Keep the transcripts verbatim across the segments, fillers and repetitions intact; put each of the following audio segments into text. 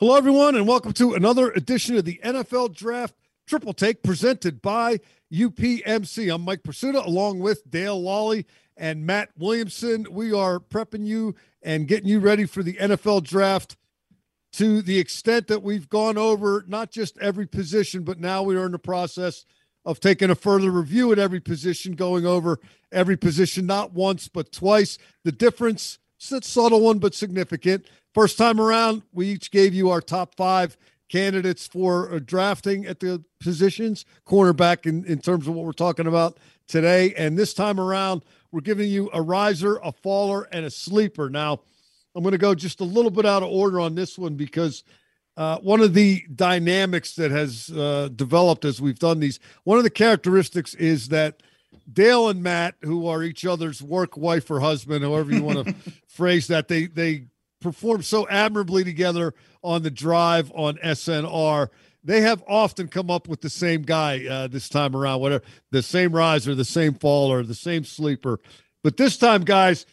Hello, everyone, and welcome to another edition of the N F L Draft Triple Take presented by U P M C. I'm Mike Pursuta, along with Dale Lawley and Matt Williamson. We are prepping you and getting you ready for the N F L Draft to the extent that we've gone over not just every position, but now we are in the process of taking a further review at every position, going over every position not once but twice. The difference, it's a subtle one but significant. First time around, we each gave you our top five candidates for drafting at the positions, cornerback in, in terms of what we're talking about today. And this time around, we're giving you a riser, a faller, and a sleeper. Now, I'm going to go just a little bit out of order on this one because uh, one of the dynamics that has uh, developed as we've done these, one of the characteristics is that Dale and Matt, who are each other's work wife or husband, however you want to phrase that, they they – performed so admirably together on the drive on S N R. They have often come up with the same guy uh, this time around, whatever, the same riser, the same faller, the same sleeper. But this time, guys,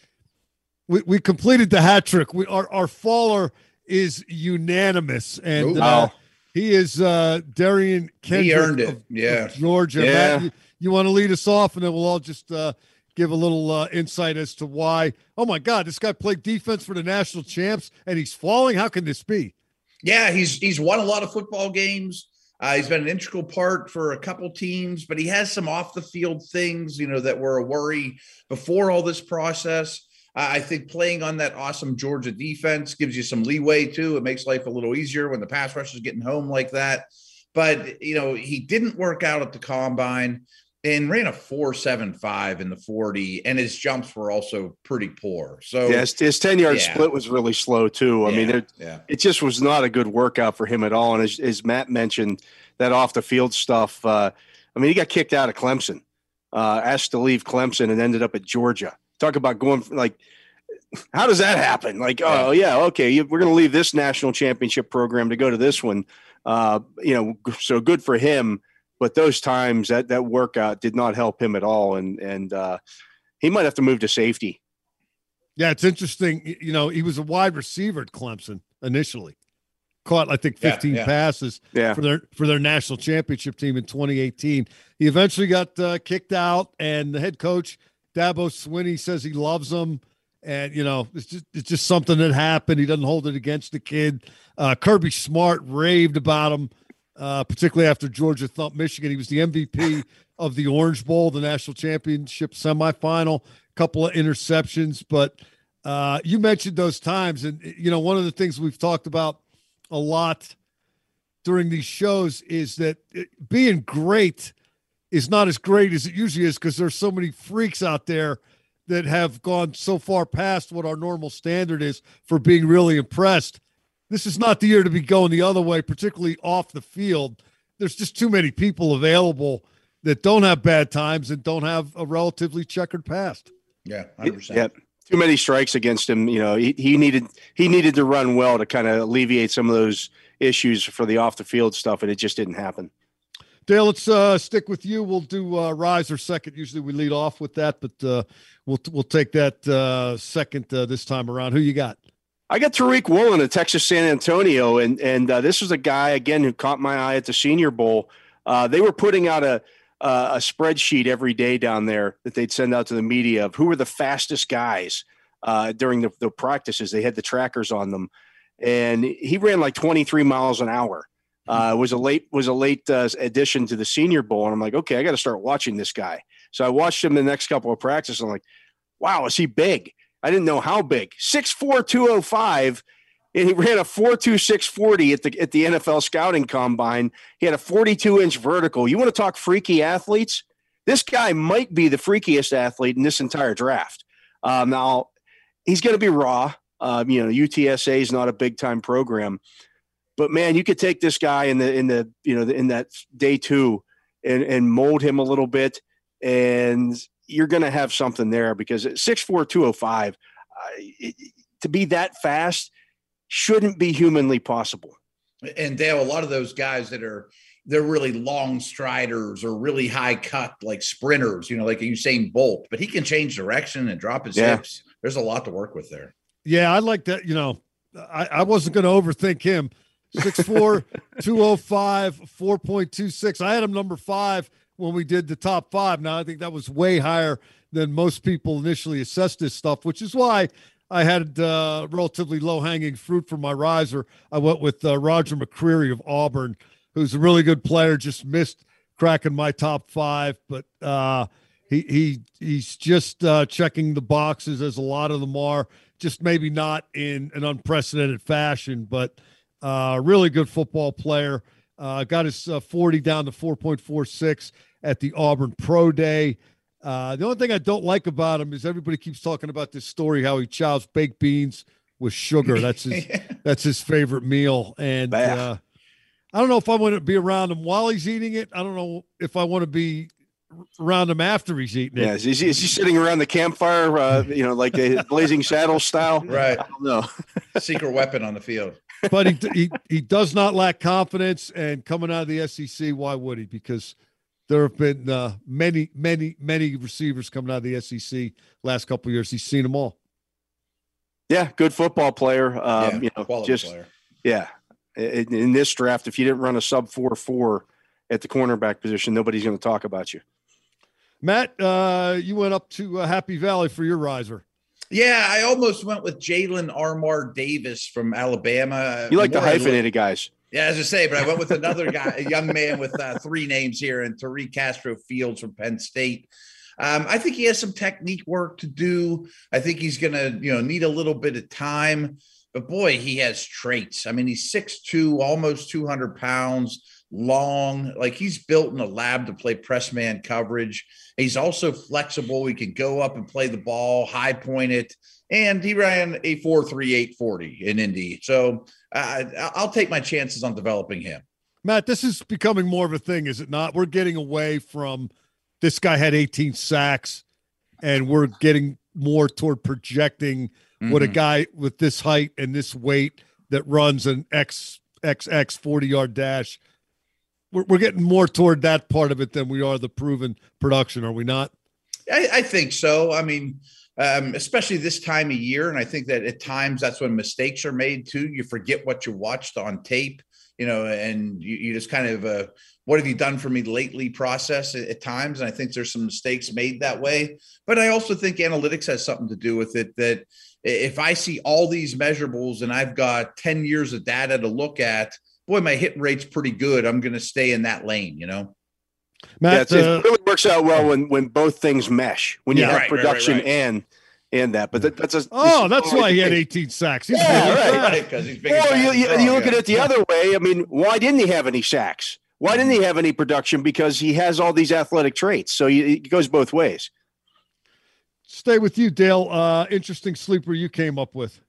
we, we completed the hat trick. We, our, our faller is unanimous, and uh, he is uh, Darian Kendrick. He earned it. Of, yeah. Of Georgia. Yeah. Matt, you, you want to lead us off, and then we'll all just uh, – give a little uh, insight as to why, oh, my God, this guy played defense for the national champs, and he's falling? How can this be? Yeah, he's he's won a lot of football games. Uh, he's been an integral part for a couple teams, but he has some off-the-field things, you know, that were a worry before all this process. Uh, I think playing on that awesome Georgia defense gives you some leeway, too. It makes life a little easier when the pass rush is getting home like that. But, you know, he didn't work out at the Combine and ran a four seven five in the forty, and his jumps were also pretty poor. So yeah, his, his ten-yard yeah. split was really slow, too. I yeah, mean, it, yeah. it just was not a good workout for him at all. And as, as Matt mentioned, that off-the-field stuff, uh, I mean, he got kicked out of Clemson, uh, asked to leave Clemson, and ended up at Georgia. Talk about going – like, how does that happen? Like, oh, yeah, okay, we're going to leave this national championship program to go to this one. Uh, you know, so good for him. But those times, that, that workout did not help him at all, and and uh, he might have to move to safety. Yeah, it's interesting. You know, he was a wide receiver at Clemson initially. Caught, I think, fifteen yeah, yeah. passes yeah. for their for their national championship team in twenty eighteen. He eventually got uh, kicked out, and the head coach, Dabo Swinney, says he loves him. And, you know, it's just, it's just something that happened. He doesn't hold it against the kid. Uh, Kirby Smart raved about him. Uh, particularly after Georgia thumped Michigan. He was the M V P of the Orange Bowl, the national championship semifinal, couple of interceptions. But uh, you mentioned those times. And, you know, one of the things we've talked about a lot during these shows is that it, being great is not as great as it usually is because there's so many freaks out there that have gone so far past what our normal standard is for being really impressed. This is not the year to be going the other way, particularly off the field. There's just too many people available that don't have bad times and don't have a relatively checkered past. Yeah, one hundred percent. Yeah, too many strikes against him. You know, he, he needed he needed to run well to kind of alleviate some of those issues for the off the field stuff, and it just didn't happen. Dale, let's uh, stick with you. We'll do uh, riser second. Usually we lead off with that, but uh, we'll we'll take that uh, second uh, this time around. Who you got? I got Tariq Woolen of Texas San Antonio, and and uh, this was a guy, again, who caught my eye at the Senior Bowl. Uh, they were putting out a, uh, a spreadsheet every day down there that they'd send out to the media of who were the fastest guys uh, during the, the practices. They had the trackers on them, and he ran like twenty-three miles an hour. Uh, was a late was a late uh, addition to the Senior Bowl, and I'm like, okay, I got to start watching this guy. So I watched him the next couple of practices, and I'm like, wow, is he big? I didn't know how big. six four, two oh five, and he ran a four two six forty at the at the N F L Scouting Combine. He had a forty-two inch vertical. You want to talk freaky athletes? This guy might be the freakiest athlete in this entire draft. Uh, now, he's going to be raw. Uh, you know, U T S A is not a big time program, but man, you could take this guy in the in the you know in that day two and and mold him a little bit and. You're going to have something there because six four, two oh five, uh, to be that fast shouldn't be humanly possible. And Dale, a lot of those guys that are, they're really long striders or really high cut, like sprinters, you know, like Usain Bolt, but he can change direction and drop his yeah. hips. There's a lot to work with there. Yeah. I like that. You know, I, I wasn't going to overthink him. six four, two oh five, four point two six. I had him number five when we did the top five. Now, I think that was way higher than most people initially assessed this stuff, which is why I had uh, relatively low-hanging fruit for my riser. I went with uh, Roger McCreary of Auburn, who's a really good player, just missed cracking my top five, but uh, he he he's just uh, checking the boxes, as a lot of them are, just maybe not in an unprecedented fashion, but uh, really good football player. Uh, got his uh, forty down to four point four six at the Auburn Pro Day. Uh, the only thing I don't like about him is everybody keeps talking about this story, how he chows baked beans with sugar. That's his, that's his favorite meal. And uh, I don't know if I want to be around him while he's eating it. I don't know if I want to be around him after he's eating it. Yeah, is he, is he sitting around the campfire, uh, you know, like a Blazing Saddles style? Right. I don't know. Secret weapon on the field. But he, he, he does not lack confidence, and coming out of the S E C, why would he? Because there have been uh, many, many, many receivers coming out of the S E C last couple of years. He's seen them all. Yeah, good football player. Um, yeah, you know, just player. Yeah. In, in this draft, if you didn't run a sub four four at the cornerback position, nobody's going to talk about you. Matt, uh, you went up to uh, Happy Valley for your riser. Yeah, I almost went with Jalen Armar Davis from Alabama. You like More the hyphenated guys. Yeah, as I say, but I went with another guy, a young man with uh, three names here, and Tariq Castro Fields from Penn State. Um, I think he has some technique work to do. I think he's going to, you know, need a little bit of time. But, boy, he has traits. I mean, he's six two, almost two hundred pounds, long. Like, he's built in a lab to play press man coverage. He's also flexible. He can go up and play the ball, high point it. And he ran a four three eight forty in Indy. So uh, I'll take my chances on developing him. Matt, this is becoming more of a thing, is it not? We're getting away from this guy had eighteen sacks, and we're getting more toward projecting mm-hmm. what a guy with this height and this weight that runs an X X X forty-yard dash. We're, we're getting more toward that part of it than we are the proven production, are we not? I, I think so. I mean – Um, especially this time of year. And I think that at times that's when mistakes are made too. You forget what you watched on tape, you know, and you, you just kind of, uh, what have you done for me lately process at, at times. And I think there's some mistakes made that way, but I also think analytics has something to do with it, that if I see all these measurables and I've got ten years of data to look at, boy, my hit rate's pretty good. I'm going to stay in that lane, you know? Matt, yeah, uh, it really works out well when, when both things mesh, when you yeah, have right, production right, right. and and that. But that, that's a oh, that's why he had eighteen sacks. He's yeah, right. Because he's big. Well, you, you, you look at it the yeah. other way. I mean, why didn't he have any sacks? Why didn't he have any production? Because he has all these athletic traits. So you, it goes both ways. Stay with you, Dale. Uh, interesting sleeper you came up with.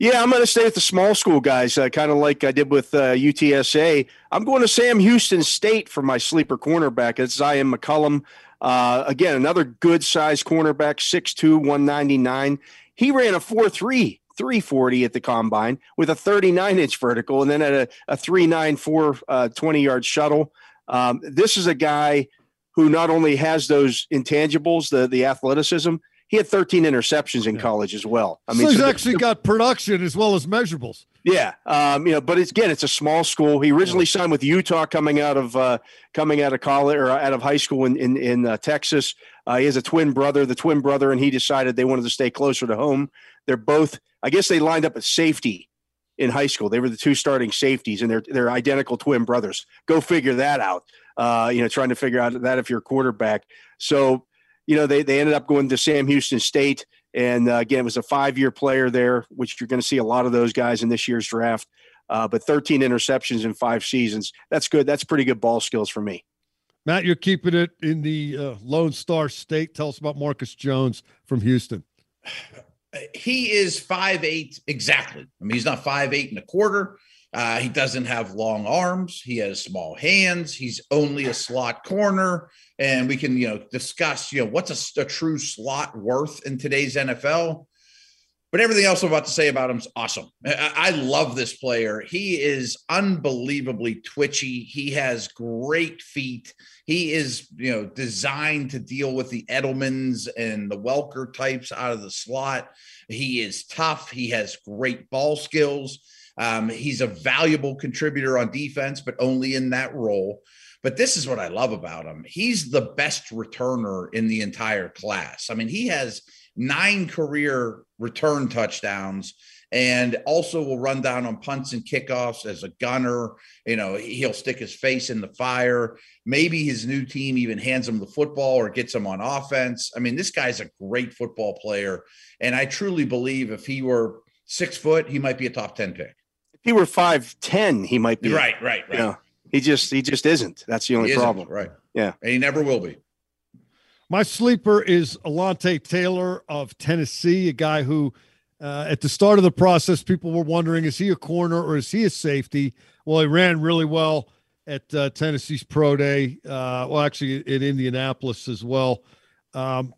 Yeah, I'm going to stay with the small school guys, uh, kind of like I did with uh, U T S A. I'm going to Sam Houston State for my sleeper cornerback. That's Zion McCollum. Uh, again, another good-sized cornerback, six two, one ninety-nine. He ran a four three, three forty at the combine with a thirty-nine inch vertical, and then at a, a three nine four uh, twenty yard shuttle. Um, this is a guy who not only has those intangibles, the the athleticism, he had thirteen interceptions in yeah. college as well. I mean, so he's so actually the, got production as well as measurables. Yeah, um, you know, but it's, again, it's a small school. He originally signed with Utah coming out of uh, coming out of college or out of high school in in, in uh, Texas. Uh, he has a twin brother. The twin brother and he decided they wanted to stay closer to home. They're both, I guess, they lined up at safety in high school. They were the two starting safeties, and they're they're identical twin brothers. Go figure that out. Uh, you know, trying to figure out that if you're a quarterback. So. You know, they, they ended up going to Sam Houston State, and uh, again, it was a five-year player there, which you're going to see a lot of those guys in this year's draft. Uh, but thirteen interceptions in five seasons, that's good. That's pretty good ball skills for me. Matt, you're keeping it in the uh, Lone Star State. Tell us about Marcus Jones from Houston. He is five eight exactly. I mean, he's not five eight and a quarter. Uh, he doesn't have long arms. He has small hands. He's only a slot corner. And we can, you know, discuss, you know, what's a, a true slot worth in today's N F L. But everything else I'm about to say about him is awesome. I, I love this player. He is unbelievably twitchy. He has great feet. He is, you know, designed to deal with the Edelmans and the Welker types out of the slot. He is tough. He has great ball skills. Um, he's a valuable contributor on defense, but only in that role. But this is what I love about him. He's the best returner in the entire class. I mean, he has nine career return touchdowns and also will run down on punts and kickoffs as a gunner. You know, he'll stick his face in the fire. Maybe his new team even hands him the football or gets him on offense. I mean, this guy's a great football player. And I truly believe if he were six foot, he might be a top ten pick. If he were five ten, he might be. Right, right, right. You know, he just he just isn't. That's the only problem. Right. Yeah. And he never will be. My sleeper is Alante Taylor of Tennessee, a guy who uh, at the start of the process, people were wondering, is he a corner or is he a safety? Well, he ran really well at uh, Tennessee's pro day. Uh, well, actually in Indianapolis as well. Um,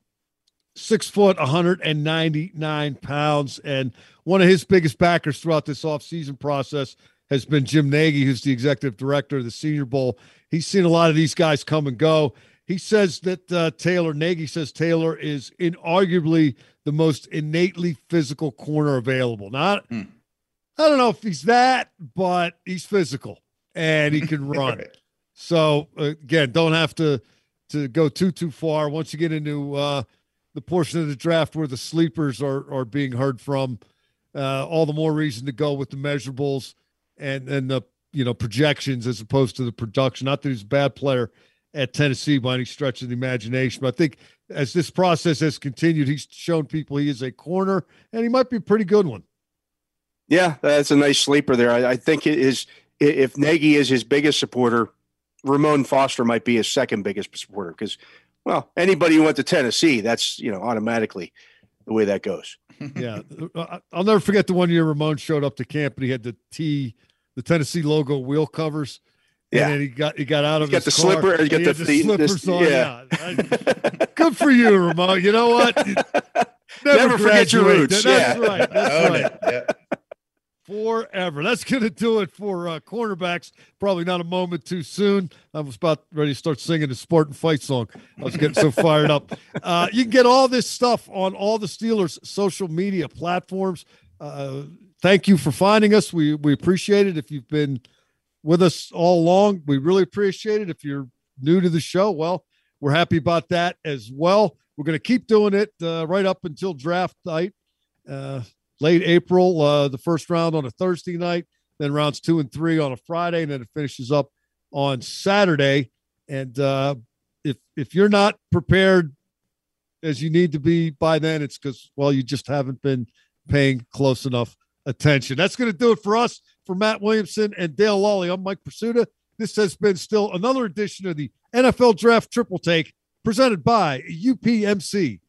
six foot, one hundred ninety-nine pounds. And one of his biggest backers throughout this offseason process has been Jim Nagy, who's the executive director of the Senior Bowl. He's seen a lot of these guys come and go. He says that uh, Taylor, Nagy says Taylor is inarguably the most innately physical corner available. Now, mm. I don't know if he's that, but he's physical and he can run. So, again, don't have to, to go too, too far. Once you get into uh, the portion of the draft where the sleepers are, are being heard from, uh, all the more reason to go with the measurables and and the, you know, projections as opposed to the production. Not that he's a bad player at Tennessee by any stretch of the imagination, but I think as this process has continued, he's shown people he is a corner, and he might be a pretty good one. Yeah, that's a nice sleeper there. I, I think it is. If Nagy is his biggest supporter, Ramon Foster might be his second biggest supporter because, well, anybody who went to Tennessee, that's, you know, automatically the way that goes. Yeah, I'll never forget the one year Ramon showed up to camp and he had the T. The Tennessee logo wheel covers. Yeah. And then he got, he got out of his car. He got the slipper. He got the slippers on. Yeah. Good for you, Ramon. You know what? Never forget your roots. That's right. That's right. Forever. That's going to do it for uh, cornerbacks. Probably not a moment too soon. I was about ready to start singing the Spartan Fight song. I was getting so fired up. Uh, you can get all this stuff on all the Steelers' social media platforms. Uh, Thank you for finding us. We we appreciate it. If you've been with us all along, we really appreciate it. If you're new to the show, well, we're happy about that as well. We're going to keep doing it uh, right up until draft night, uh, late April, uh, the first round on a Thursday night, then rounds two and three on a Friday, and then it finishes up on Saturday. And uh, if if you're not prepared as you need to be by then, it's because, well, you just haven't been paying close enough attention. That's going to do it for us. For Matt Williamson and Dale Lawley, I'm Mike Pursuta. This has been still another edition of the N F L Draft Triple Take presented by U P M C.